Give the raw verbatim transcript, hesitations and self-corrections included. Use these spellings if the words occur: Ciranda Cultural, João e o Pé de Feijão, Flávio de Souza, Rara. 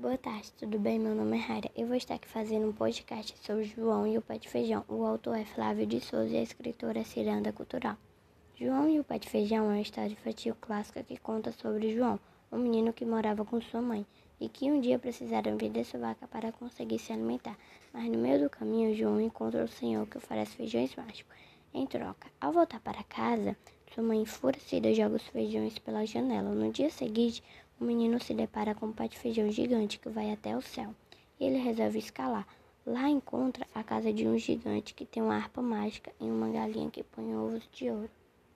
Boa tarde, tudo bem? Meu nome é Rara. Eu vou estar aqui fazendo um podcast sobre João e o Pé de Feijão. O autor é Flávio de Souza e a escritora é Ciranda Cultural. João e o Pé de Feijão é uma história infantil clássica que conta sobre João, um menino que morava com sua mãe e que um dia precisaram vender sua vaca para conseguir se alimentar. Mas no meio do caminho, João encontra o senhor que oferece feijões mágicos em troca. Ao voltar para casa, sua mãe enfurecida joga os feijões pela janela. No dia seguinte, o menino se depara com um pé de feijão gigante que vai até o céu. Ele resolve escalar. Lá encontra a casa de um gigante que tem uma harpa mágica e uma galinha que põe ovos de ouro.